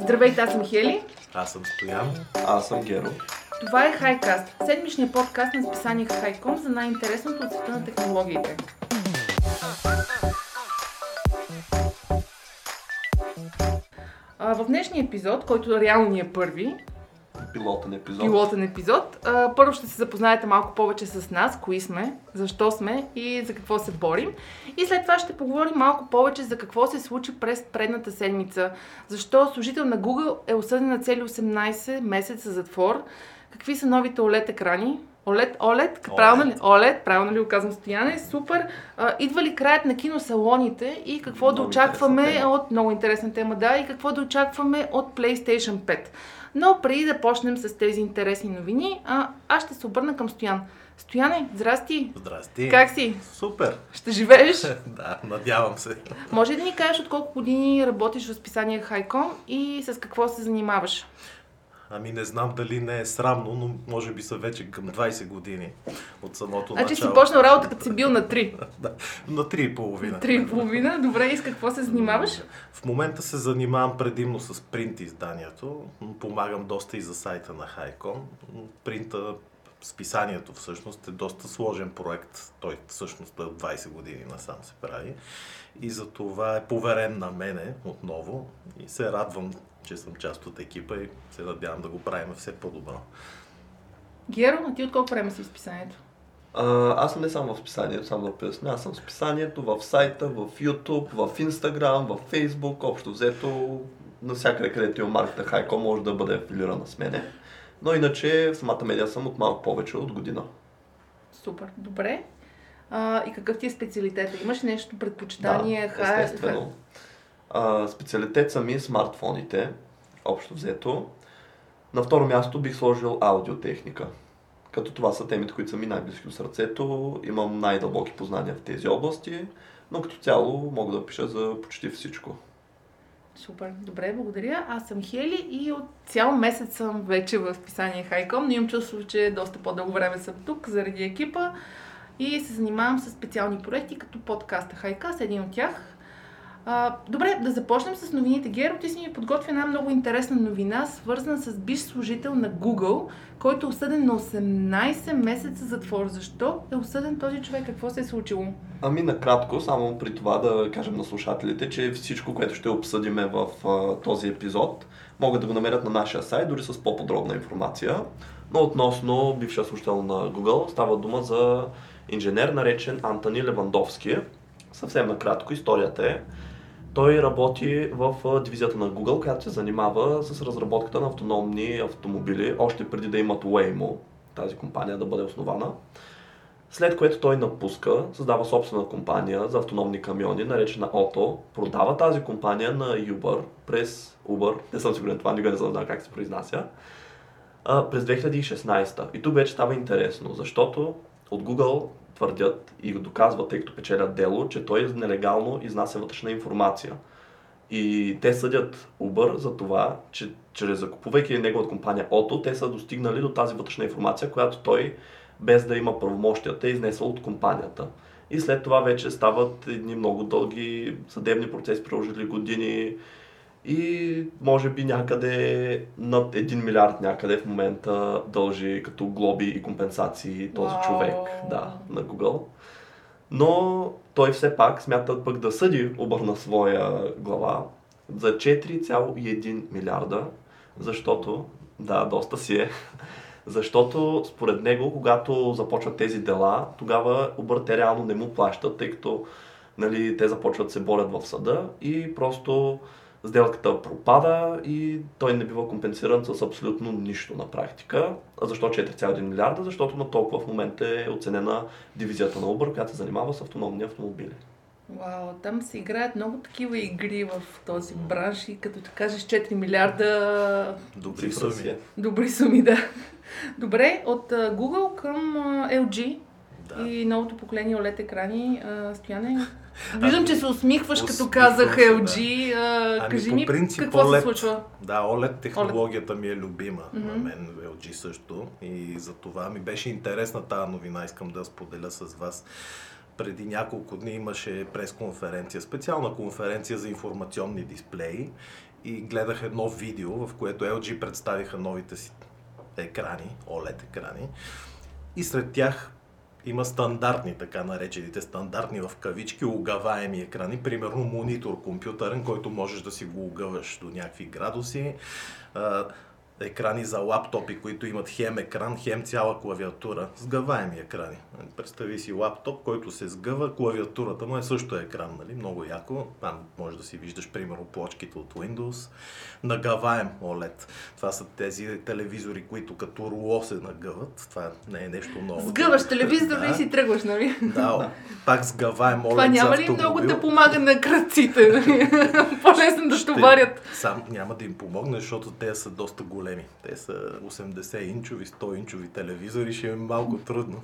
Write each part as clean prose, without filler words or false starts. Здравейте, аз съм Хели. Аз съм Стоян. Аз съм Геро. Това е HiCast, седмичният подкаст на списание HiComm за най-интересното от света на технологиите. В днешния епизод, който реално ни е първи, пилотен епизод, първо ще се запознаете малко повече с нас, кои сме, защо сме и за какво се борим. И след това ще поговорим малко повече за какво се случи през предната седмица. Защо служител на Google е осъден на цели 18 месеца затвор. Какви са новите OLED екрани? OLED. Правилно ли го казвам, Стояне? Супер. Идва ли краят на киносалоните и какво много да очакваме от... Много интересна тема, да. И какво да очакваме от PlayStation 5. Но преди да почнем с тези интересни новини, аз ще се обърна към Стоян. Стояне, здрасти! Здрасти! Как си? Супер! Ще живееш? Да, надявам се. Може ли да ни кажеш от колко години работиш в списание HiComm и с какво се занимаваш? Ами не знам дали не е срамно, но може би са вече към 20 години от самото начало. Значи си почнал работа, като си бил на 3. Да, на 3,5. На 3,5. Добре, и с какво се занимаваш? В момента се занимавам предимно с принт изданието. Помагам доста и за сайта на HiComm. Принта, списанието всъщност е доста сложен проект. Той всъщност от 20 години насам се прави. И за това е поверен на мене отново. И се радвам, че съм част от екипа и се надявам да го правим все по-добро. Геро, а ти от колко време си в списанието? Аз съм не само в списанието, само да поясня. Аз съм в списанието, в сайта, в YouTube, в Instagram, в Facebook, общо взето навсякъде, където има марката HiComm, може да бъде афилирана с мене. Но иначе в самата медиа съм от малко повече от година. Супер, добре. И какъв ти е специалитет? Имаш нещо предпочитание? Да, естествено. Специалитет са ми смартфоните, общо взето. На второ място бих сложил аудиотехника. Като това са темите, които са ми най-близки от сърцето, имам най-дълбоки познания в тези области, но като цяло мога да пиша за почти всичко. Супер, добре, благодаря. Аз съм Хели и от цял месец съм вече в списание HiComm, но имам чувство, че доста по-дълго време съм тук заради екипа и се занимавам с специални проекти, като подкаста HiCast, един от тях. Добре, да започнем с новините. Геро, ти си ми подготви една много интересна новина, свързана с бивш служител на Google, който е осъден на 18 месеца затвор. Защо е осъден този човек? Какво се е случило? Ами накратко, само при това да кажем на слушателите, че всичко, което ще обсъдиме в този епизод, могат да го намерят на нашия сайт, дори с по-подробна информация. Но относно бившия служител на Google, става дума за инженер, наречен Антони Левандовски. Съвсем накратко историята е, той работи в дивизията на Google, която се занимава с разработката на автономни автомобили, още преди да имат Waymo, тази компания да бъде основана. След което той напуска, създава собствена компания за автономни камиони, наречена Otto, продава тази компания на Uber през Uber, не съм сигурен, това никога не знам как се произнася, през 2016. И тук вече става интересно, защото от Google твърдят и доказват, тъй като печелят дело, че той нелегално изнася вътрешна информация. И те съдят Uber за това, че чрез закупувайки неговата компания Otto, те са достигнали до тази вътрешна информация, която той, без да има правомощията, е изнесъл от компанията. И след това вече стават едни много дълги съдебни процеси, продължили години и може би някъде над 1 милиард някъде в момента дължи като глоби и компенсации този човек на Google. Но той все пак смята пък да съди Uber на своя глава за 4,1 милиарда, защото, да, доста си е, защото според него, когато започват тези дела, тогава Uber те реално не му плащат, тъй като нали, те започват се борят в съда и просто сделката пропада и той не бива компенсиран с абсолютно нищо на практика. А защо 4,1 милиарда? Защото на толкова в момента е оценена дивизията на Uber, която се занимава с автономни автомобили. Вау, там се играят много такива игри в този бранш и като ти кажеш 4 милиарда... Добри суми, да. Добре, от Google към LG. Да. И новото поколение OLED екрани, Стояне. Виждам, че се усмихваш, като казах LG. Кажи ми, какво OLED, се случва? Да, OLED технологията ми е любима на мен, LG също. И за това ми беше интересна тази новина, искам да споделя с вас. преди няколко дни имаше пресконференция, специална конференция за информационни дисплеи и гледах едно видео, в което LG представиха новите си екрани, OLED екрани, и сред тях има стандартни, така наречените стандартни в кавички, огъваеми екрани, примерно монитор компютърен, който можеш да си го огъваш до някакви градуси, екрани за лаптопи, които имат хем екран, хем цяла клавиатура, сгъваеми екрани. Представи си лаптоп, който се сгъва, клавиатурата му е също екран, нали? Много яко, там може да си виждаш примерно плочките от Windows. Нагъваем OLED, това са тези телевизори, които като руло се нагъват, това не е нещо ново. Сгъваш телевизор и си тръгваш, нали? Да, пак сгъваем OLED за автомобил. Това няма ли много да помага на кръците, нали? По-лесно да товарят. Сам няма да им помогне, защото те са доста големи. Те са 80-инчови, 100-инчови телевизори, ще е малко трудно.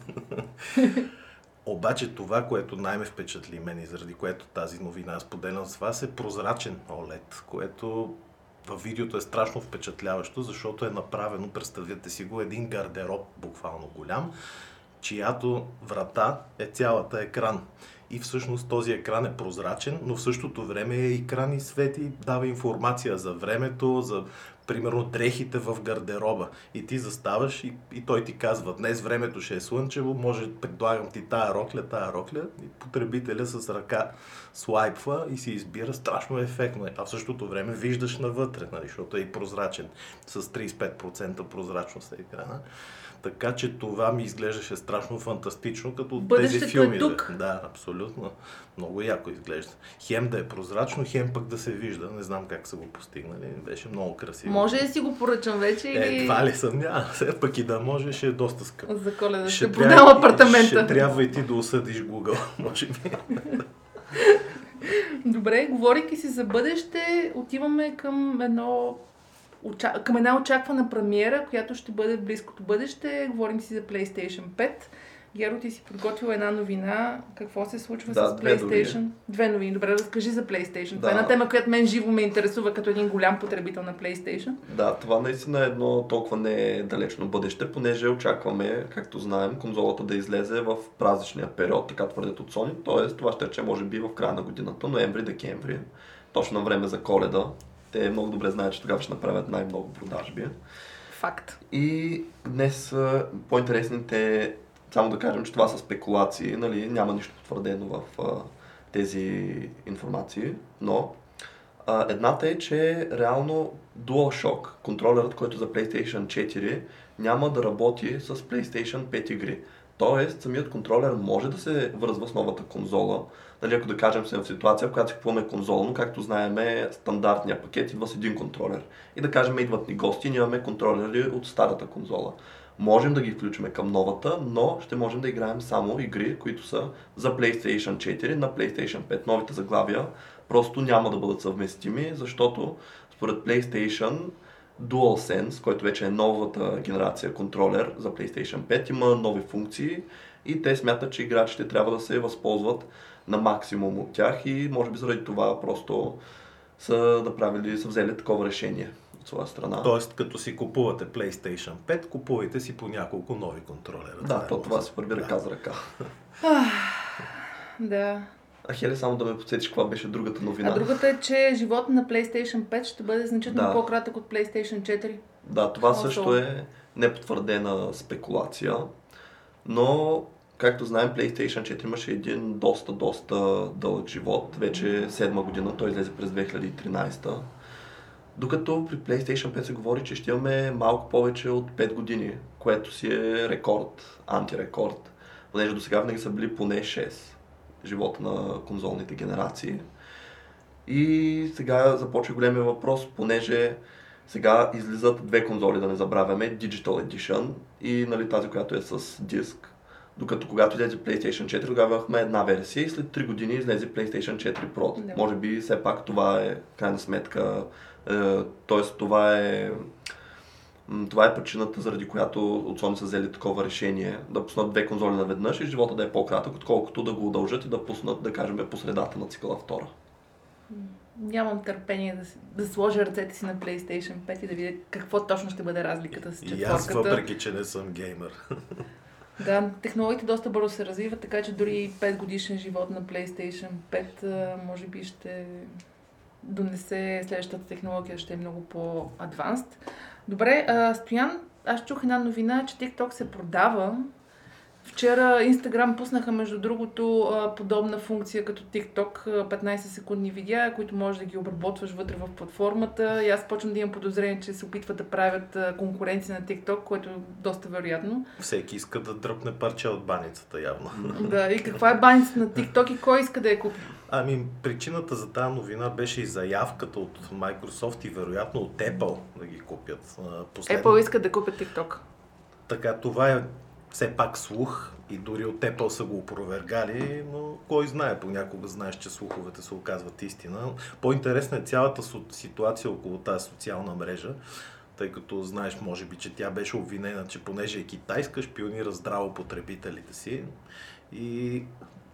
Обаче това, което най-ме впечатли мен и заради което тази новина споделям с вас, е прозрачен OLED, което във видеото е страшно впечатляващо, защото е направено, представете си го, един гардероб буквално голям, чиято врата е цялата екран. И всъщност този екран е прозрачен, но в същото време е екран и свети, дава информация за времето, за примерно дрехите в гардероба. И ти заставаш и той ти казва: днес времето ще е слънчево, може предлагам ти тая рокля. И потребителя с ръка слайпва и си избира, страшно ефектно е. А в същото време виждаш навътре, защото е и прозрачен, с 35% прозрачност на екрана. Така че това ми изглеждаше страшно фантастично, като тези филми. Да, абсолютно. Много яко изглежда. Хем да е прозрачно, хем пък да се вижда. Не знам как са го постигнали. Беше много красиво. Може да си го поръчам вече или... Едва ли съм, няма. Все пък и да може, ще е доста скъпо. За Коледа ще продам апартамента. Ще трябва и ти да осъдиш Google, може би. Добре, говорейки си за бъдеще, отиваме към една очаквана премиера, която ще бъде в близкото бъдеще. Говорим си за PlayStation 5. Геро, ти си подготвила една новина. Какво се случва с PlayStation? Две новини. Добре, разкажи за PlayStation. Това е една тема, която мен живо ме интересува като един голям потребител на PlayStation. Да, това наистина е едно толкова недалечно бъдеще, понеже очакваме, както знаем, конзолата да излезе в празничния период, така твърдят от Sony. Тоест, това ще рече може би в края на годината, ноември-декември. Точно време за Коледа. Те много добре знаят, че тогава ще направят най-много продажби. Факт. И днес по-интересните, само да кажем, че това са спекулации, нали, няма нищо потвърдено в тези информации, но едната е, че реално DualShock, контролерът, който за PlayStation 4, няма да работи с PlayStation 5 игри. Тоест, самият контролер може да се връзва с новата конзола. Нали, ако да кажем се в ситуация, в която си купуваме конзола, но както знаем, стандартния пакет идва с един контролер. И да кажем, идват ни гости и ние имаме контролери от старата конзола. Можем да ги включим към новата, но ще можем да играем само игри, които са за PlayStation 4 на PlayStation 5. Новите заглавия просто няма да бъдат съвместими, защото според PlayStation DualSense, който вече е новата генерация контролер за PlayStation 5, има нови функции и те смятат, че играчите трябва да се възползват на максимум от тях и може би заради това просто са взели такова решение от своя страна. Тоест, като си купувате PlayStation 5, купувайте си по няколко нови контролера. Да, това се върви ръка за ръка. Да. Ахеле, само да ме подсетиш, каква беше другата новина. А другата е, че животът на PlayStation 5 ще бъде значително по-кратък от PlayStation 4. Да, това също е непотвърдена спекулация, но както знаем, PlayStation 4 имаше един доста дълъг живот. Вече 7-ма година, той излезе през 2013. Докато при PlayStation 5 се говори, че ще имаме малко повече от 5 години, което си е рекорд, антирекорд, понеже до сега винаги са били поне 6 живота на конзолните генерации. И сега започва големия въпрос, понеже сега излизат две конзоли, да не забравяме, Digital Edition и тази, която е с диск. Докато когато излезе PlayStation 4, тогава имахме една версия и след 3 години излезе PlayStation 4 Pro. Да. Може би все пак това е крайна сметка, тоест това е причината, заради която от Sony са взели такова решение да пуснат две конзоли наведнъж и живота да е по-кратък, отколкото да го удължат и да пуснат, да кажем, по средата на цикъла втора. Нямам търпение да сложа ръцете си на PlayStation 5 и да видя какво точно ще бъде разликата с четвърката. И аз, въпреки че не съм геймър. Да, технологиите доста бързо се развиват, така че дори 5 годишен живот на PlayStation 5 може би ще донесе следващата технология, ще е много по-адванст. Добре, Стоян, аз чух една новина, че TikTok се продава. Вчера Instagram пуснаха, между другото, подобна функция като TikTok, 15 секундни видеа, които можеш да ги обработваш вътре в платформата. И аз почвам да имам подозрение, че се опитват да правят конкуренция на TikTok, което е доста вероятно. Всеки иска да дръпне парче от баницата, явно. Да, и каква е баницата на TikTok и кой иска да я купи? Ами, причината за тази новина беше и заявката от Microsoft и вероятно от Apple да ги купят. Последно. Apple иска да купят TikTok. Така, това е все пак слух и дори от Apple са го опровергали, но кой знае, понякога знаеш, че слуховете се оказват истина. По-интересна е цялата ситуация около тази социална мрежа, тъй като знаеш, може би, че тя беше обвинена, че понеже е китайска, шпионира здраво потребителите си и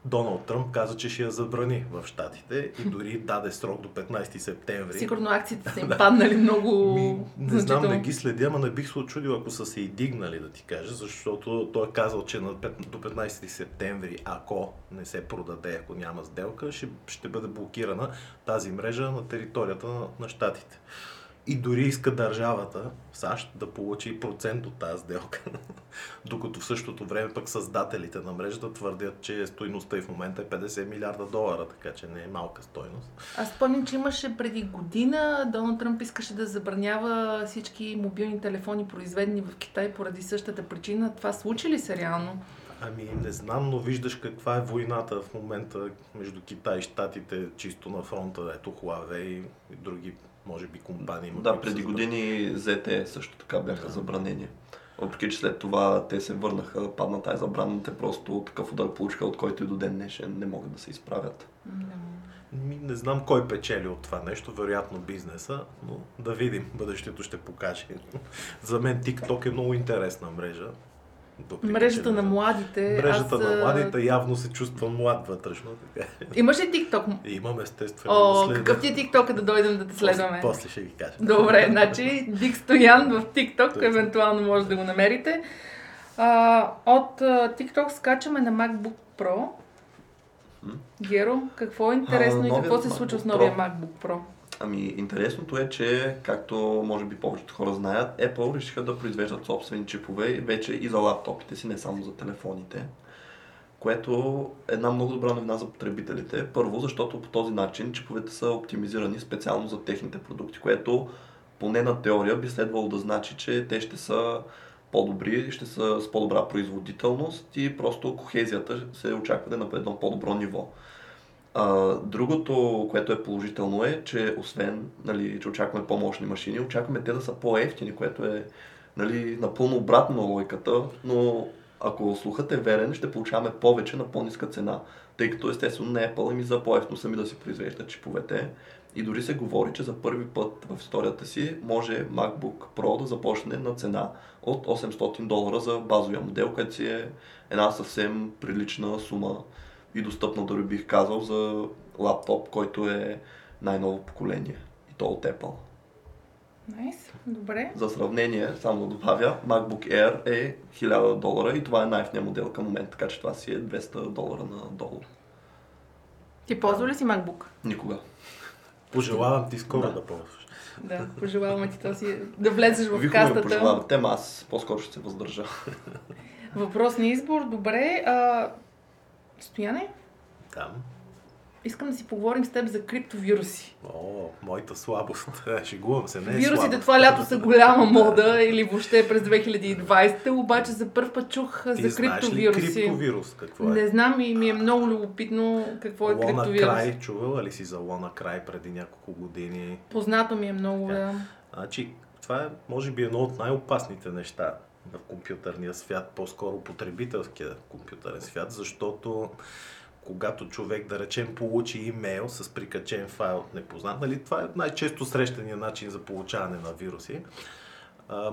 Доналд Тръмп каза, че ще я забрани в щатите и дори даде срок до 15 септември. Сигурно акциите са им паднали много. Не знам, не ги следя, но не бих се очудил, ако са се и дигнали, да ти кажа, защото той е казал, че до 15 септември, ако не се продаде, ако няма сделка, ще бъде блокирана тази мрежа на територията на щатите. И дори иска държавата, САЩ, да получи процент от тази сделка. Докато в същото време пък създателите на мрежата твърдят, че стойността и в момента е $50 милиарда, така че не е малка стойност. Аз спомням, че имаше преди година, Доналд Тръмп искаше да забранява всички мобилни телефони, произведени в Китай, поради същата причина. Това случи ли се реално? Ами не знам, но виждаш каква е войната в момента между Китай и Щатите, чисто на фронта, ето Huawei и други, може би, компании. Да, преди години ZTE също така бяха забранени. Въпреки че след това те се върнаха, падна тази забрана, те просто такъв удар получиха, от който и до ден днешен не могат да се изправят. Не знам кой печели от това нещо, вероятно бизнеса, но да видим, бъдещето ще покаже. За мен TikTok е много интересна мрежа. Мрежата на младите. На младите, явно се чувствам млад вътрешно. Така. Имаш ли TikTok? Имам, естествено. О, какъв ти е TikTok, да дойдем да те следваме? После ще ви кажа. Добре, значи Дик Стоян в TikTok, евентуално може да го намерите. От TikTok скачаме на MacBook Pro. Геро, какво е интересно и какво се случва с новия MacBook Pro? Ами, интересното е, че, както може би повечето хора знаят, Apple решиха да произвеждат собствени чипове вече и за лаптопите си, не само за телефоните, което е една много добра новина за потребителите. Първо, защото по този начин чиповете са оптимизирани специално за техните продукти, което поне на теория би следвало да значи, че те ще са по-добри, ще са с по-добра производителност и просто кохезията се очаква да е на едно по-добро ниво. Другото, което е положително е, че освен, че очакваме по-мощни машини, очакваме те да са по-евтини, което е напълно обратно на логиката, но ако слухът е верен, ще получаваме повече на по-ниска цена, тъй като естествено на Apple им и за по-евтно сами да си произвеждат чиповете. И дори се говори, че за първи път в историята си може MacBook Pro да започне на цена от $800 за базовия модел, което си е една съвсем прилична сума и достъпна, дори бих казал, за лаптоп, който е най-ново поколение. И то от Apple. Найс, добре. За сравнение, само добавя, MacBook Air е $1000 и това е най-евтиният модел към момента, така че това си е $200 надолу. Ти ползва ли си MacBook? Никога. Пожелавам ти скоро да ползваш. Да, пожелавам ти този, да влезеш в кастата. Пожелавам тема, аз по-скоро ще се въздържа. Въпросния избор, добре. Стояне? Да. Искам да си поговорим с теб за криптовируси. О, моята слабост. Шегувам се, не е слабост. Вирусите това лято са голяма мода или въобще през 2020, обаче за първ път чух за криптовируси. Ти знаеш ли криптовирус какво е? Не знам и ми е много любопитно какво е криптовирус. LGC, чувала ли си за LGC преди няколко години? Познато ми е много, да. Значи, това е, може би, едно от най-опасните неща в компютърния свят, по-скоро потребителския компютърен свят, защото когато човек, да речем, получи имейл с прикачен файл от непознат, това е най-често срещания начин за получаване на вируси,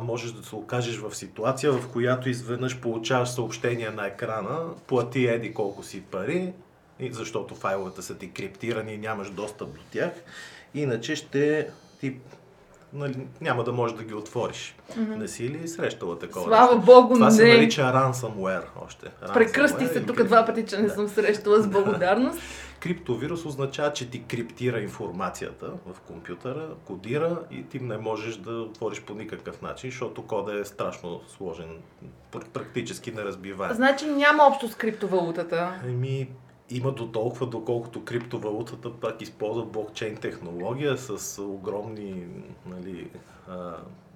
можеш да се окажеш в ситуация, в която изведнъж получаваш съобщение на екрана, плати еди колко си пари, защото файловете са ти криптирани и нямаш достъп до тях, иначе ще ти нали, няма да можеш да ги отвориш. Mm-hmm. Не си ли срещала такова? Слава Богу, това не. Това се нарича ransomware още. Прекръсти се тук два пъти, че не съм срещала с благодарност. Криптовирус означава, че ти криптира информацията в компютъра, кодира и ти не можеш да отвориш по никакъв начин, защото кода е страшно сложен, практически неразбиваем. Значи няма общо с криптовалутата? Еми, има до толкова, доколкото криптовалутата пак използва блокчейн технология с огромни, нали,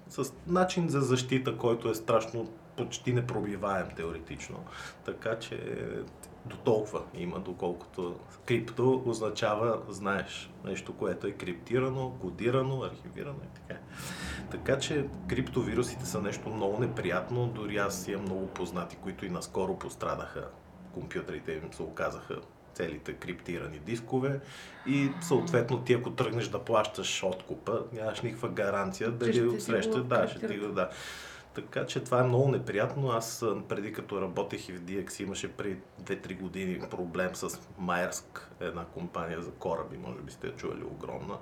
с начин за защита, който е страшно почти непробиваем теоретично. Така че до толкова има, доколкото крипто означава, знаеш, нещо, което е криптирано, кодирано, архивирано и така. Така че криптовирусите са нещо много неприятно, дори аз имам много познати, които и наскоро пострадаха. Компютрите им се оказаха целите криптирани дискове и съответно ти, ако тръгнеш да плащаш откупа, нямаш никаква гаранция дали отсреща. Да, ще ти го да. Така че това е много неприятно. Аз преди като работех и в DX имаше преди 2-3 години проблем с Майерск, една компания за кораби, може би сте я чували, огромна,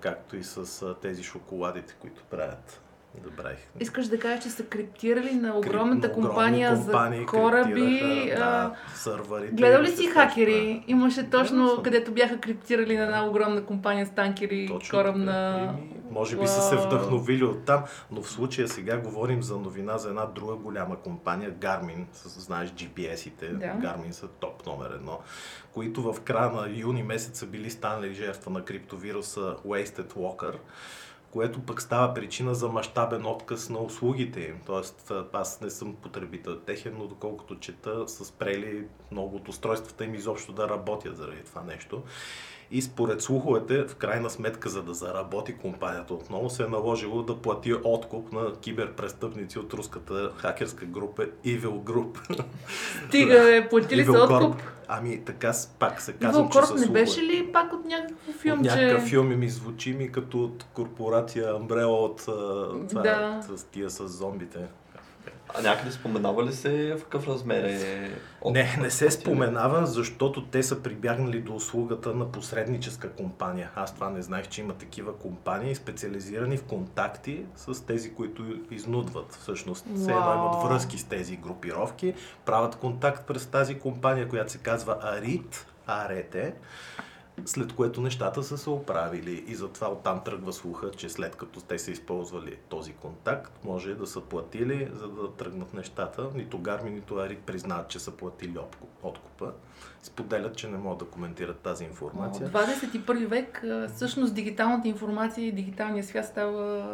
както и с тези шоколадите, които правят. Добре. Искаш да кажеш, че са криптирали на огромната компания за кораби. Да, сървърите. Гледал ли си хакери? Имаше точно, където бяха криптирали на една огромна компания с танкери, точно, корабна... Да. Може би са се вдъхновили оттам, но в случая сега говорим за новина за една друга голяма компания, Garmin, знаеш GPS-ите, да. Garmin са топ номер 1, които в края на юни месец са били станали жертва на криптовируса WastedWalker, което пък става причина за мащабен отказ на услугите им. Тоест, аз не съм потребител техен, но доколкото чета, са спрели много от устройствата им изобщо да работят заради това нещо. И според слуховете, в крайна сметка, за да заработи компанията отново, се е наложило да плати откуп на киберпрестъпници от руската хакерска група Evil Corp. Стига, платили са откуп? Ами така пак се казвам, че са слухове. Evil Corp не беше ли пак от някакъв филм? От някакъв филм ми звучи ми като от корпорация Umbrella от това, да. С тия с зомбите. А някъде споменава ли се в какъв размер е? Не, не се споменава, защото те са прибягнали до услугата на посредническа компания. Аз това не знаех, че има такива компании, специализирани в контакти с тези, които изнудват. Всъщност, все едно имат връзки с тези групировки, правят контакт през тази компания, която се казва ARET, след което нещата са се оправили и затова оттам тръгва слуха, че след като те са използвали този контакт, може да са платили, за да тръгнат нещата. Нито Гармин, нито Арит признават, че са платили откупа. Споделят, че не могат да коментират тази информация. В 21 век всъщност дигиталната информация и дигиталния свят става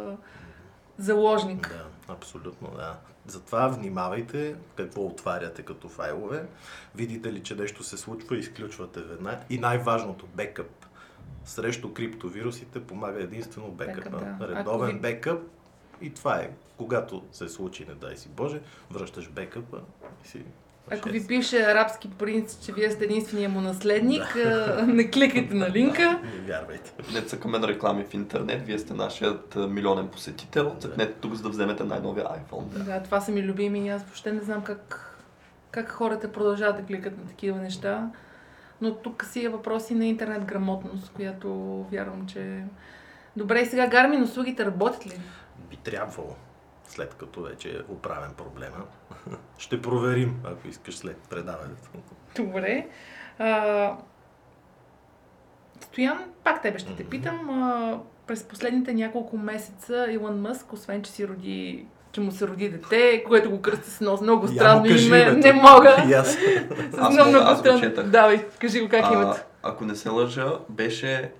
заложник. Да, абсолютно, да. Затова внимавайте какво отваряте като файлове, видите ли, че нещо се случва, изключвате веднага. И най-важното, бекъп. Срещу криптовирусите помага единствено бекъпа. Да. Редовен бекъп и това е. Когато се случи, не дай си Боже, връщаш бекъпа и си... Ако ви пише арабски принц, че вие сте единствения му наследник, не кликайте на линка. Не вярвайте. Не цъкаме на реклами в интернет, вие сте нашият милионен посетител. Цъкнете тук, за да вземете най-новия iPhone. Да, това са ми любими и аз въобще не знам как хората продължават да кликат на такива неща. Но тук си е въпрос и на интернет грамотност, която вярвам, че... Добре, и сега Garmin услугите работят ли? Би трябвало. След като вече е оправен проблема. Ще проверим, ако искаш след предаването. Добре. Стоян, пак тебе ще те питам. През последните няколко месеца Илън Мъск, освен че си роди, че му се роди дете, което го кръсти с много странно име. Не мога. Аз го четах. Давай, кажи го как името. Ако не се лъжа, беше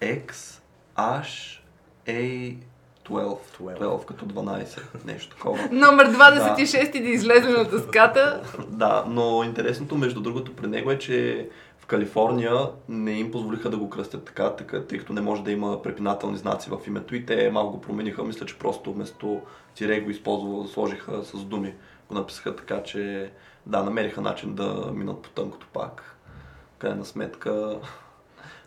XHA 12 като 12, нещо такова. Номер 26 да излезе на дъската. Да, но интересното, между другото, при него е, че в Калифорния не им позволиха да го кръстят така, тъй като не може да има препинателни знаци в името и те малко го промениха. Мисля, че просто вместо тире го използваха, сложиха с думи. Го написаха така, че да, намериха начин да минат по тънкото пак. Крайна сметка...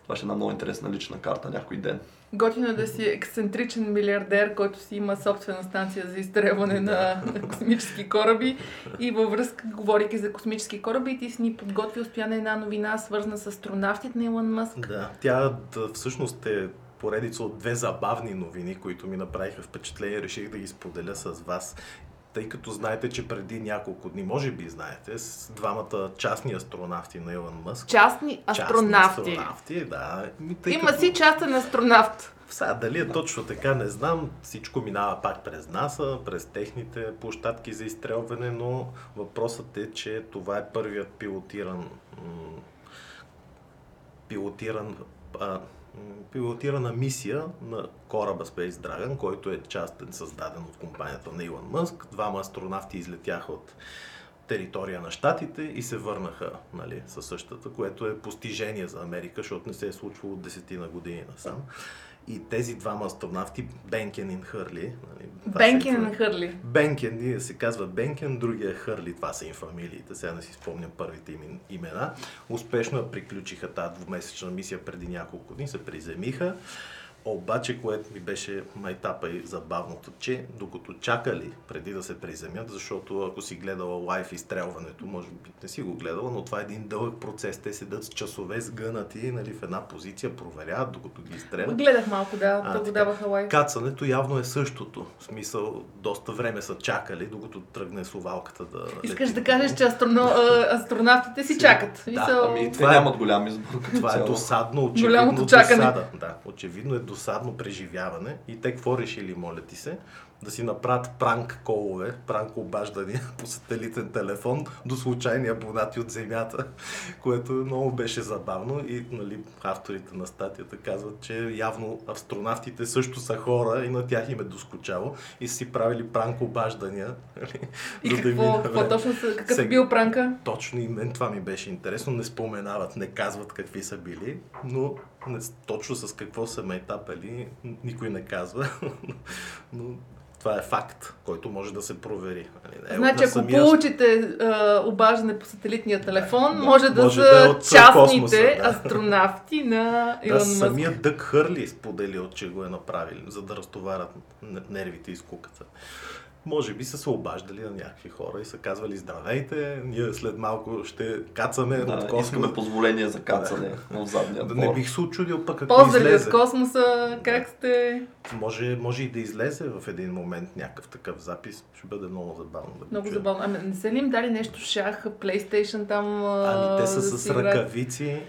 Това ще е една много интересна лична карта някой ден. Готино е да си ексцентричен милиардер, който си има собствена станция за изстрелване на космически кораби. И във връзка, говорейки за космически кораби, ти си ни подготвил, Стоян, една новина, свързана с астронавтите на Илън Мъск. Да, тя всъщност е поредица от две забавни новини, които ми направиха впечатление, реших да ги споделя с вас. Тъй като знаете, че преди няколко дни, може би знаете, с двамата частни астронавти на Илън Мъск. Частни астронавти, да. Има си частен астронавт. Сега, дали е точно така, не знам. Всичко минава пак през НАСА, през техните площадки за изстрелване, но въпросът е, че това е първият пилотирана мисия на кораба Space Dragon, който е частен, създаден от компанията на Илън Мъск. Двама астронавти излетяха от територия на щатите и се върнаха, нали, със същата, което е постижение за Америка, защото не се е случвало от 10-на години насам. И тези двама астронавти, Бенкен и Хърли. Бенкен се казва Бенкен, другия Хърли, това са им фамилиите, сега не си спомням първите им имена. Успешно приключиха тази двумесечна мисия преди няколко дни, се приземиха. Обаче, което ми беше майтапа и забавното, че докато чакали преди да се приземят, защото ако си гледала лайв изстрелването, може би не си го гледала, но това е един дълъг процес. Те седат с часове сгънати, нали, в една позиция, проверяват, докато ги изстрелят. Гледах малко, да го даваха лайв. Кацането явно е същото. В смисъл, доста време са чакали, докато тръгне совалката да... Искаш лети, да кажеш, че астронавтите си чакат. Да, ами, това нямат голям избор. Това е досадно, очевидно досада. Да, очевидно е досадно преживяване. И те какво решили, моля ти се? Да си направят пранк колове, пранк обаждания по сателитен телефон до случайни абонати от Земята, което много беше забавно и, нали, авторите на статията казват, че явно астронавтите също са хора и на тях им е доскочало и са си правили пранк обаждания. И какво точно, какъв е бил пранка? Точно и мен това ми беше интересно, не споменават, не казват какви са били, но точно с какво са ме етапали, никой не казва, но това е факт, който може да се провери. Значи, ако получите обаждане по сателитния телефон, може да са частните астронавти на Илън Мъск. Да, самият Дък Хърли споделил, че го е направили, за да разтоварят нервите и скуката. Може би са се обаждали на някакви хора и са казвали: здравейте, ние след малко ще кацаме от космоса. Искаме позволение за кацане на задния двор. Не бих се очудил пък какво излезе. Поздрави от космоса, как сте? Може и да излезе в един момент някакъв такъв запис. Ще бъде много забавно да го чуем. Много забавно. Ами не са ли им дали нещо шах, PlayStation там? Ами те са да с ръкавици.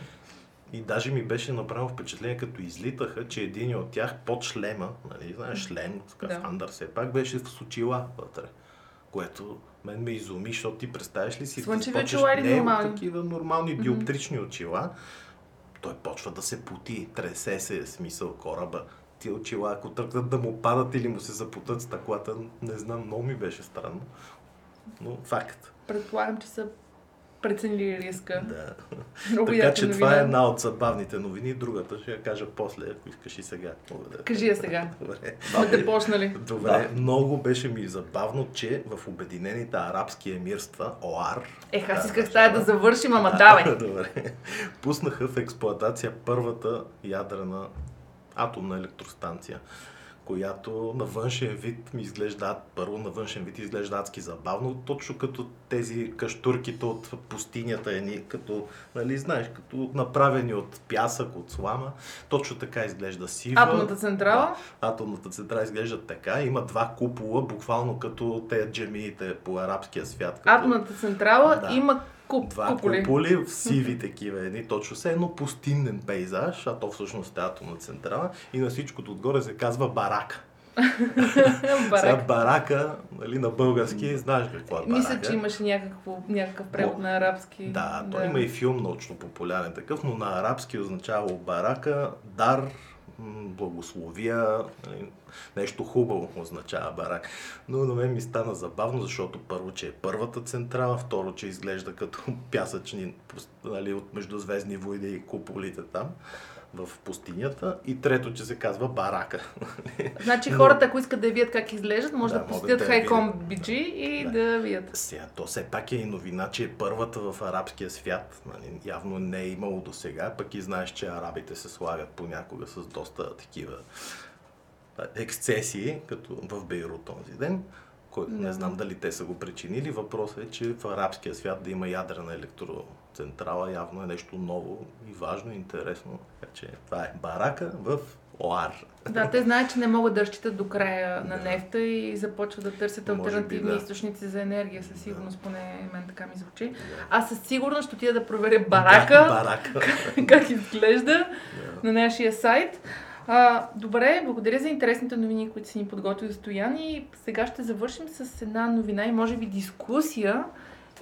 И даже ми беше направо впечатление, като излитаха, че един от тях под шлема, нали, знаеш, шлем, скафандър, все пак беше с очила вътре, което мен ме изуми, защото ти представиш ли си, слънчеви очила или нормални? Такива нормални диоптрични очила, той почва да се поти, тресе се, смисъл, кораба. Тия очила, ако тръгнат да му падат или му се запутат с стъклата, не знам, много ми беше странно, но факт. Предполагам, че са преценили риска. Да. Така че това е една от забавните новини. Другата ще я кажа после, ако искаш и сега. Кажи я сега. Добре. Сме почнали. Добре. Да. Много беше ми забавно, че в Обединените арабски емирства, ОАР... аз исках тая да завършим, ама давай. Добре. Пуснаха в експлоатация първата ядрена атомна електростанция, която на външен вид ми изглежда, първо на външен вид изглежда адски забавно, точно като тези каштурките от пустинята, като, нали, знаеш, като направени от пясък, от слама, точно така изглежда сива. Атомната централа? Да, атомната централа изглежда така, има два купола, буквално като те джамиите по арабския свят. Като... Атомната централа има два куполи, сиви такива едни, точно се едно пустинен пейзаж, а то всъщност е атомна централа и на всичкото отгоре се казва барака. Сега барака, нали, на български, знаеш какво е барака. Мисля, че имаше някакъв превод на арабски. Да, той има и филм научно популярен такъв, но на арабски означава барака, дар, благословия, нещо хубаво означава барак. Но на мен ми стана забавно, защото първо, че е първата централа, второ, че изглежда като пясъчни, нали, от междузвездни войни и куполите там в пустинята и трето, че се казва барака. Значи хората, ако искат да видят как изглеждат, може да посетят HiComm BG и да видят. Сега, то все пак е и новина, че е първата в арабския свят. Нали, явно не е имало до сега, пък и знаеш, че арабите се слагат понякога с доста такива ексцесии, като в Бейрут този ден, който не знам дали те са го причинили. Въпросът е, че в арабския свят да има ядрена електроцентрала явно е нещо ново и важно, интересно. Така че това е барака в ОАР. Да, те знаят, че не могат да разчитат до края на нефта и започват да търсят алтернативни източници за енергия. Със сигурност, поне мен така ми звучи. Да. Аз със сигурност ще отида да проверя барака. Как изглежда на нашия сайт. Добре, благодаря за интересните новини, които си ни подготвил, Стоян. И сега ще завършим с една новина и може би дискусия.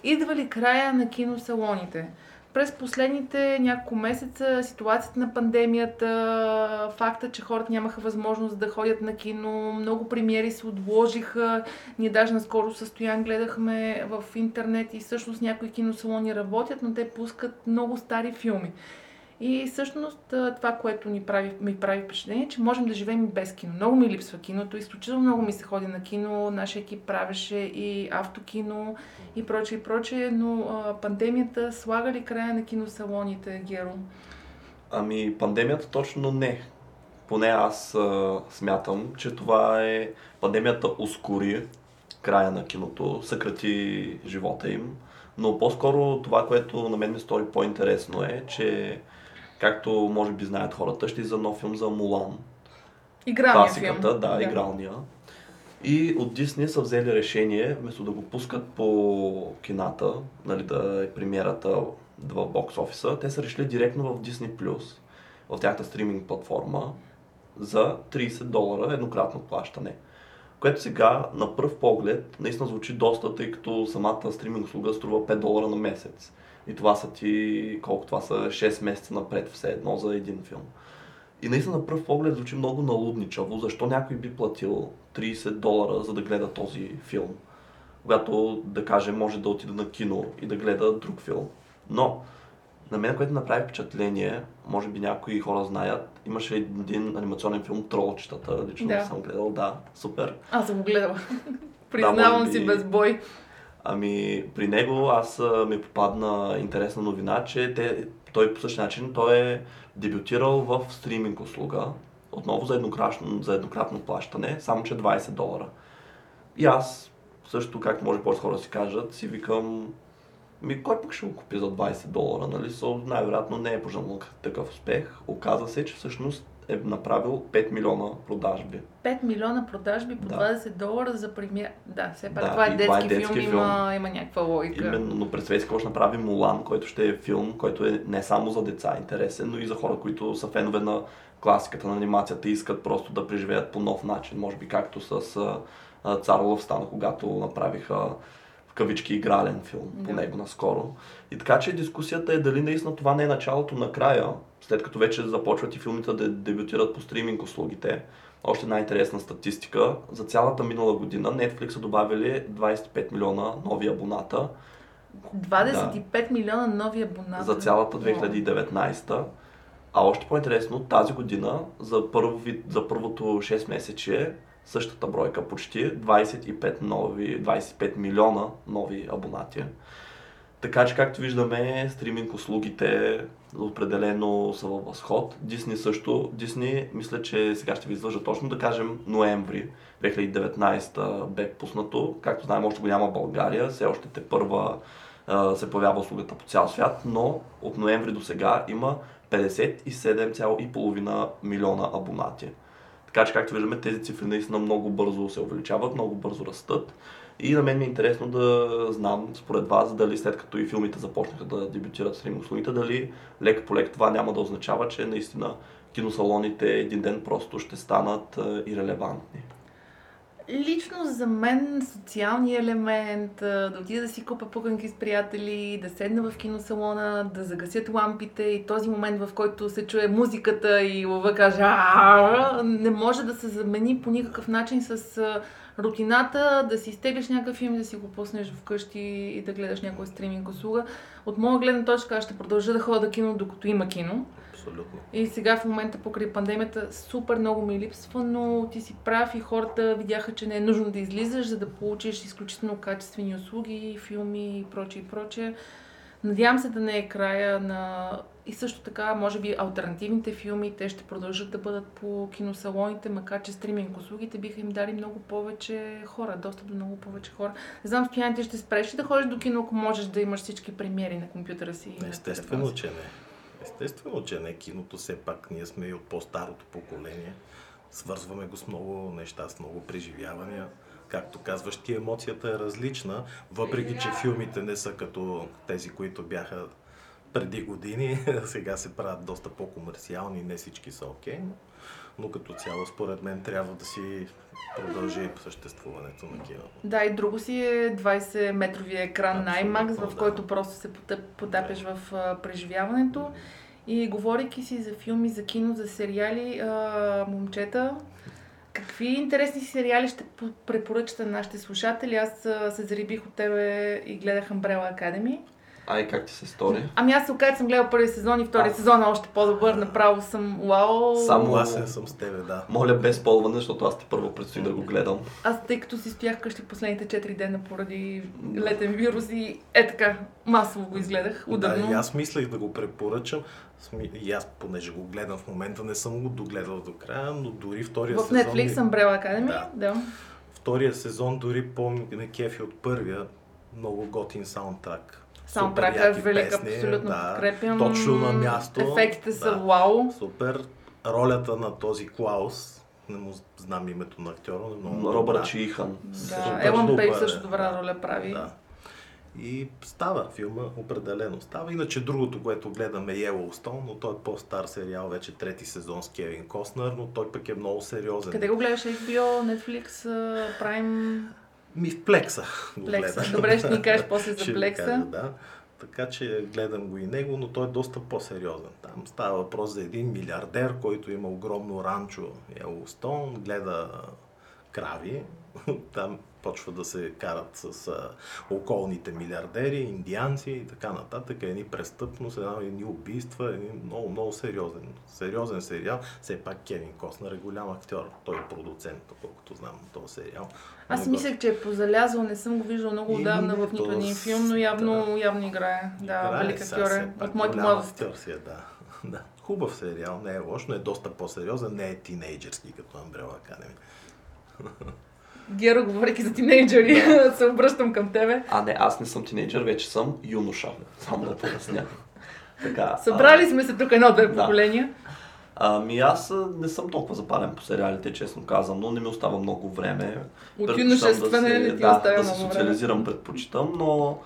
Идва ли края на киносалоните? През последните няколко месеца ситуацията на пандемията, факта, че хората нямаха възможност да ходят на кино, много премиери се отложиха. Ние даже наскоро със Стоян гледахме в интернет и всъщност някои киносалони работят, но те пускат много стари филми. И всъщност това, което ми прави впечатление, че можем да живеем и без кино. Много ми липсва киното, изключително много ми се ходи на кино, нашия екип правеше и автокино и прочее, и прочее, но пандемията слага ли края на киносалоните, Геро? Ами пандемията точно не. Поне аз смятам, че това е... Пандемията ускори края на киното, съкрати живота им, но по-скоро това, което на мен ми стори по-интересно е, че както може би знаят хората, ще за нов филм за Мулан. Игралния класиката, филм. Да, игралния. И от Дисни са взели решение, вместо да го пускат по кината, нали, да е премиерата в бокс офиса, те са решили директно в Дисни Плюс, в тяхната стриминг платформа, за $30 еднократно плащане. Което сега на пръв поглед наистина звучи доста, тъй като самата стриминг услуга струва $5 на месец. И това са това са 6 месеца напред, все едно за един филм. И наистина на пръв поглед звучи много налудничаво, защо някой би платил $30 за да гледа този филм, когато, да кажем, може да отида на кино и да гледа друг филм. Но на мен, което направи впечатление, може би някои хора знаят, имаше един анимационен филм "Тролчетата", лично не съм гледал, супер. Аз съм го гледала, признавам си без бой. Ами при него аз ми попадна интересна новина, че той по същия начин е дебютирал в стриминг услуга, отново за еднократно плащане, само че $20. И аз също, как може повече хора да си кажат, си викам, кой пък ще го купи за $20, нали? Най-вероятно не е пожелал такъв успех. Оказа се, че всъщност е направил 5 милиона продажби. 5 милиона продажби по $20 за премиера. Да, все пак това е детски филм. Има някаква логика. Именно, но представете си какво ще направи Мулан, който ще е филм, който е не само за деца интересен, но и за хора, които са фенове на класиката, на анимацията и искат просто да преживеят по нов начин. Може би както с Царлов стана, когато направиха в кавички игрален филм по него наскоро. И така че дискусията е дали наистина това не е началото на края, след като вече започват и филмите да дебютират по стриминг услугите. Още най-интересна статистика. За цялата минала година Netflix са добавили 25 милиона нови абоната. 25 милиона нови абоната? За цялата 2019-та. А още по-интересно, тази година за първото 6 месече същата бройка, почти 25 милиона нови абонати. Така че, както виждаме, стриминг услугите определено са във възход. Дисни също. Дисни, мисля, че сега ще ви излъжа точно, да кажем ноември 2019 бе пуснато. Както знаем, още го няма в България, все още тепърва се появява услугата по цял свят, но от ноември до сега има 57,5 милиона абонати. Така че, както виждаме, тези цифри наистина много бързо се увеличават, много бързо растат. И на мен ми е интересно да знам, според вас, дали след като и филмите започнаха да дебютират в стриминг услугите, дали лек по лек това няма да означава, че наистина киносалоните един ден просто ще станат ирелевантни. Лично за мен социалният елемент, да отида да си купя пуканки с приятели, да седна в киносалона, да загасят лампите и този момент, в който се чуе музиката и лъва каже не може да се замени по никакъв начин с рутината, да си изтеглиш някакъв филм, да си го пуснеш вкъщи и да гледаш някоя стриминг услуга. От моя гледна точка аз ще продължа да ходя на кино, докато има кино. Абсолютно. И сега в момента покрай пандемията супер много ми липсва, но ти си прав и хората видяха, че не е нужно да излизаш, за да получиш изключително качествени услуги, филми и прочее и прочее. Надявам се да не е края на... И също така, може би алтернативните филми, те ще продължат да бъдат по киносалоните, макар че стриминг услугите биха им дали много повече хора, достъп до много повече хора. Не знам, Стоян, ти ще спреш да ходиш до кино, ако можеш да имаш всички премиери на компютъра си. Естествено, че не. Естествено, че не, киното все пак ние сме и от по-старото поколение. Свързваме го с много неща, с много преживявания. Както казваш, ти емоцията е различна, въпреки че филмите не са като тези, които бяха преди години. Сега се правят доста по-комерциални, не всички са окей, но като цяло според мен трябва да си продължи съществуването на кино. Да, и друго си е 20-метровия екран на IMAX, в който просто се потапяш в преживяването. И говорейки си за филми, за кино, за сериали, момчета, какви интересни сериали ще препоръчате на нашите слушатели? Аз се зарибих от тебе и гледах Umbrella Academy. Ай, как ти се стори? Ами аз се оказа, съм гледал първи сезон и втори сезон, още по-добър, направо съм вау. Само аз съм с тебе, да. Моля без полване, защото аз те първо предстои да го гледам. Аз тъй като си стоях вкъщи последните 4 дена поради летен вирус и е така, масово го изгледах, удобно. Да, и аз мислех да го препоръчам. И аз, понеже го гледам в момента, не съм го догледал до края, но дори втория сезон... В Netflix Umbrella Academy, да. Втория сезон дори помня кефи от първия, много готин саундтрак. Саундтракът е велик, абсолютно подкрепям. Точно на място. Ефектите са вау. Супер. Ролята на този Клаус, не му знам името на актьора, но... Робърт Шихан. Да, Елън Пейк също добра роля прави. Да. И става филма, определено става. Иначе другото, което гледаме е Йеллоустон, но той е по-стар сериал, вече трети сезон с Кевин Костнер, но той пък е много сериозен. Къде го гледаш? HBO, Netflix, Prime... в Плекса го гледам. Добре, ще ни кажеш после за Плекса. Кажа, да. Така че гледам го и него, но той е доста по-сериозен. Там става въпрос за един милиардер, който има огромно ранчо Йеллоустон, гледа крави. Там почва да се карат с околните милиардери, индианци и така нататък. Едни престъпност, едни убийства, един много сериозен сериал. Все пак Кевин Костнер е голям актьор. Той е продуцент, колкото знам на този сериал. Аз мислех, че е позалязал, не съм го виждал много отдавна в нито един филм, но явно играе. Да, велик актьор е. От моята младост. Хубав сериал, не е лош, но е доста по-сериозен, не е тинейджерски като Umbrella Academy. Геро, говорейки за тинейджери, се обръщам към тебе. А, не, аз не съм тинейджер, вече съм юноша. Само да поясня. Събрали сме се тук едно-две поколения. Ами аз не съм толкова запален по сериалите, честно казвам, но не ми остава много време. От юношестване не ти оставя много време. Да, да се социализирам, предпочитам, но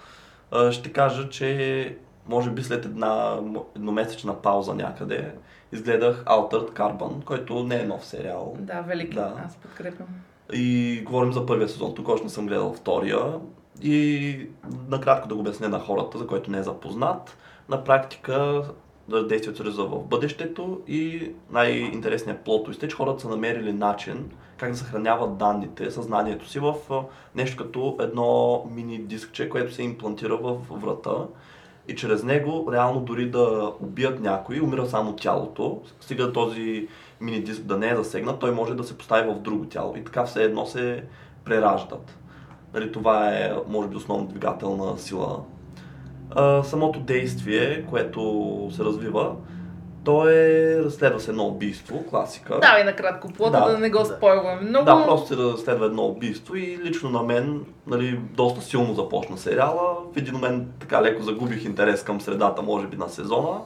ще кажа, че може би след една едномесечна пауза някъде изгледах Altered Carbon, който не е нов сериал. Да, велики, аз подкрепям. И говорим за първия сезон, тук още не съм гледал втория и накратко да го обясня на хората, за който не е запознат. На практика действието се развива в бъдещето и най-интересният плот твист е, че хората са намерили начин как да съхраняват данните, съзнанието си в нещо като едно мини дискче, което се имплантира в врата и чрез него реално дори да убият някой, умира само тялото, стига този мини диск да не е засегнат, той може да се постави в друго тяло и така все едно се прераждат. Нали, това е, може би, основна двигателна сила. Самото действие, което се развива, то е разследва се едно убийство, класика. Да, и накратко плота, да не го спойлваме много. Да, просто се разследва едно убийство и лично на мен, нали, доста силно започна сериала. В един момент така леко загубих интерес към средата, може би, на сезона.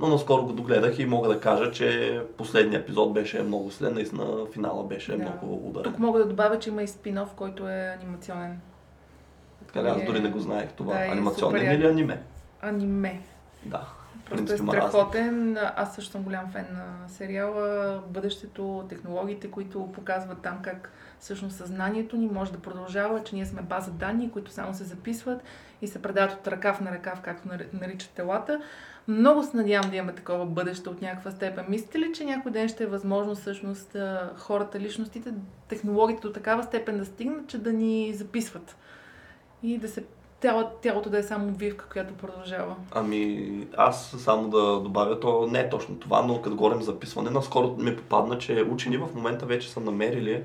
Но наскоро го догледах и мога да кажа, че последният епизод беше много след, наистина финала беше много ударен. Тук мога да добавя, че има и спин-офф, който е анимационен. Така ли, аз дори не го знаех това. Да, анимационен или аниме? Аниме. Да. Просто е страхотен. Аз също съм голям фен на сериала. Бъдещето, технологиите, които показват там как всъщност съзнанието ни може да продължава, че ние сме база данни, които само се записват и се предават от ръкав на ръкав, както наричат телата. Много се надявам да имаме такова бъдеще от някаква степен. Мислите ли, че някой ден ще е възможно всъщност хората, личностите, технологиите до такава степен да стигнат, че да ни записват и да се тялото да е само вивка, която продължава? Ами, аз само да добавя, то не е точно това, но като говорим записване, наскоро ми попадна, че учени в момента вече са намерили,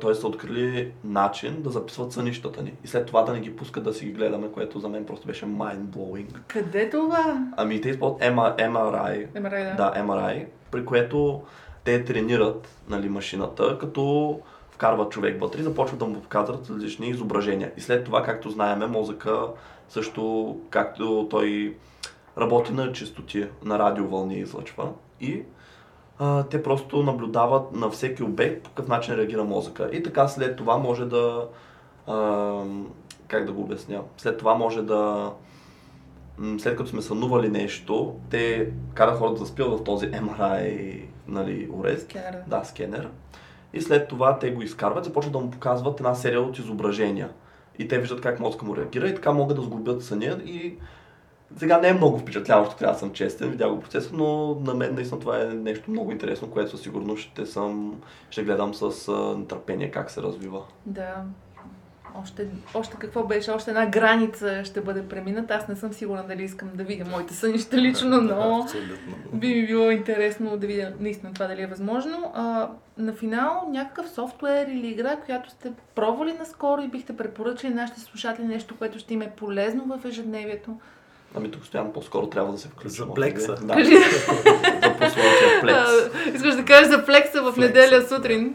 т.е. са открили начин да записват сънищата ни и след това да не ги пускат да си ги гледаме, което за мен просто беше mind-blowing. Къде това? Ами те използват MRI, MRI, при което те тренират, нали, машината, като вкарват човек вътре и започват да му показват различни изображения. И след това, както знаем, мозъка също, както той работи на чистоти, на радиовълни излъчва и те просто наблюдават на всеки обект по какъв начин реагира мозъка. И така след това може да... как да го обясня? След това може да... След като сме сънували нещо, те карат хората да спят в този MRI, нали, уред. Скенер. Да, скенер. И след това те го изкарват, започват да му показват една серия от изображения. И те виждат как мозъка му реагира и така могат да сгубят съня. И сега не е много впечатляващо, трябва да съм честен, видя го процеса, но на мен наистина това е нещо много интересно, което със сигурност ще гледам с нетърпение как се развива. Да. Още какво беше? Още една граница ще бъде премината. Аз не съм сигурна дали искам да видя моите сънища лично, но би ми било интересно да видя наистина това дали е възможно. На финал някакъв софтуер или игра, която сте пробвали наскоро и бихте препоръчали нашите слушатели нещо, което ще им е полезно в ежедневието? Ами тук Стоян по-скоро трябва да се включи. За Плекса. Да, да послушай Плекс. Искаш да кажеш за Плекса в неделя сутрин?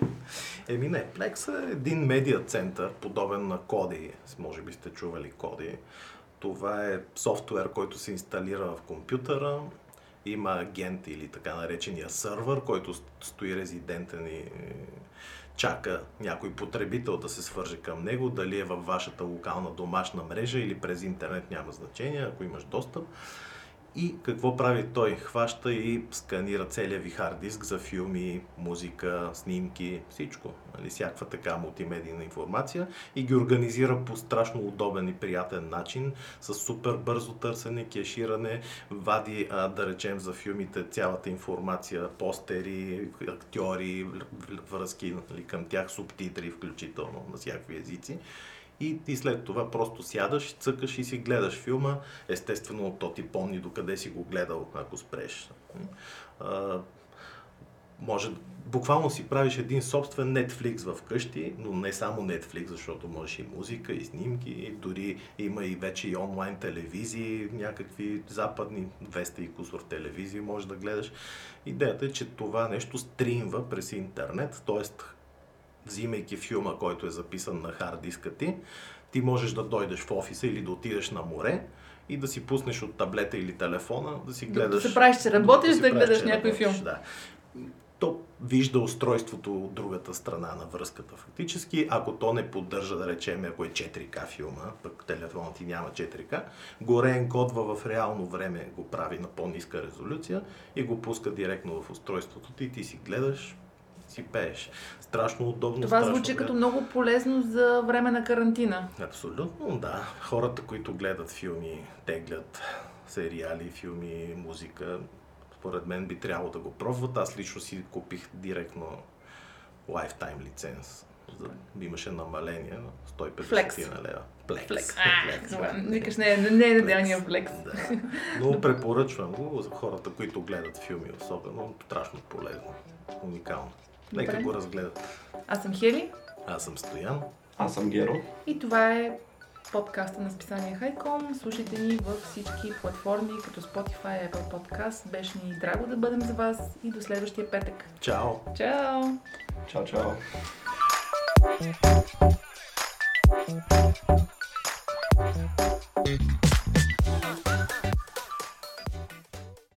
Еми не, Плекс е един медиа център, подобен на Коди. Може би сте чували Коди. Това е софтуер, който се инсталира в компютъра. Има агент или така наречения сървър, който стои резидентен и чака някой потребител да се свърже към него. Дали е във вашата локална домашна мрежа или през интернет, няма значение, ако имаш достъп. И какво прави той? Хваща и сканира целия ви хард диск за филми, музика, снимки, всичко. Нали, всякаква така мултимедийна информация и ги организира по страшно удобен и приятен начин, с супер бързо търсене, кеширане, вади, да речем, за филмите цялата информация, постери, актьори, връзки, нали, към тях, субтитри включително на всякакви езици. И след това просто сядаш, цъкаш и си гледаш филма. Естествено, то ти помни докъде си го гледал, ако спреш. Може, буквално си правиш един собствен Netflix вкъщи, но не само Netflix, защото можеш и музика, и снимки, и дори има и вече и онлайн телевизии, някакви западни 200 и кусор телевизии можеш да гледаш. Идеята е, че това нещо стримва през интернет, т.е. взимайки филма, който е записан на хард диска ти, ти можеш да дойдеш в офиса или да отидеш на море и да си пуснеш от таблета или телефона, да си гледаш... Докато се правиш, че работиш, да гледаш някой филм. Да. То вижда устройството от другата страна на връзката фактически. Ако то не поддържа, да речем, ако е 4K филма, пък телефонът ти няма 4K, го реенкодва в реално време, го прави на по-ниска резолюция и го пуска директно в устройството ти и ти си гледаш, си пееш. Страшно удобно. Това звучи като много полезно за време на карантина. Абсолютно, да. Хората, които гледат филми, теглят сериали, филми, музика, според мен би трябвало да го пробват. Аз лично си купих директно lifetime лиценз. Имаше намаление на 150 на лева. Плекс. Викаш, не е неделния Плекс. Но препоръчвам го за хората, които гледат филми особено. Страшно полезно. Уникално. Нека го разгледат. Аз съм Хели. Аз съм Стоян. Аз съм Геро. И това е подкаста на списание HiComm. Слушайте ни във всички платформи, като Spotify, Apple Podcast. Беше ни драго да бъдем за вас и до следващия петък. Чао! Чао! Чао, чао!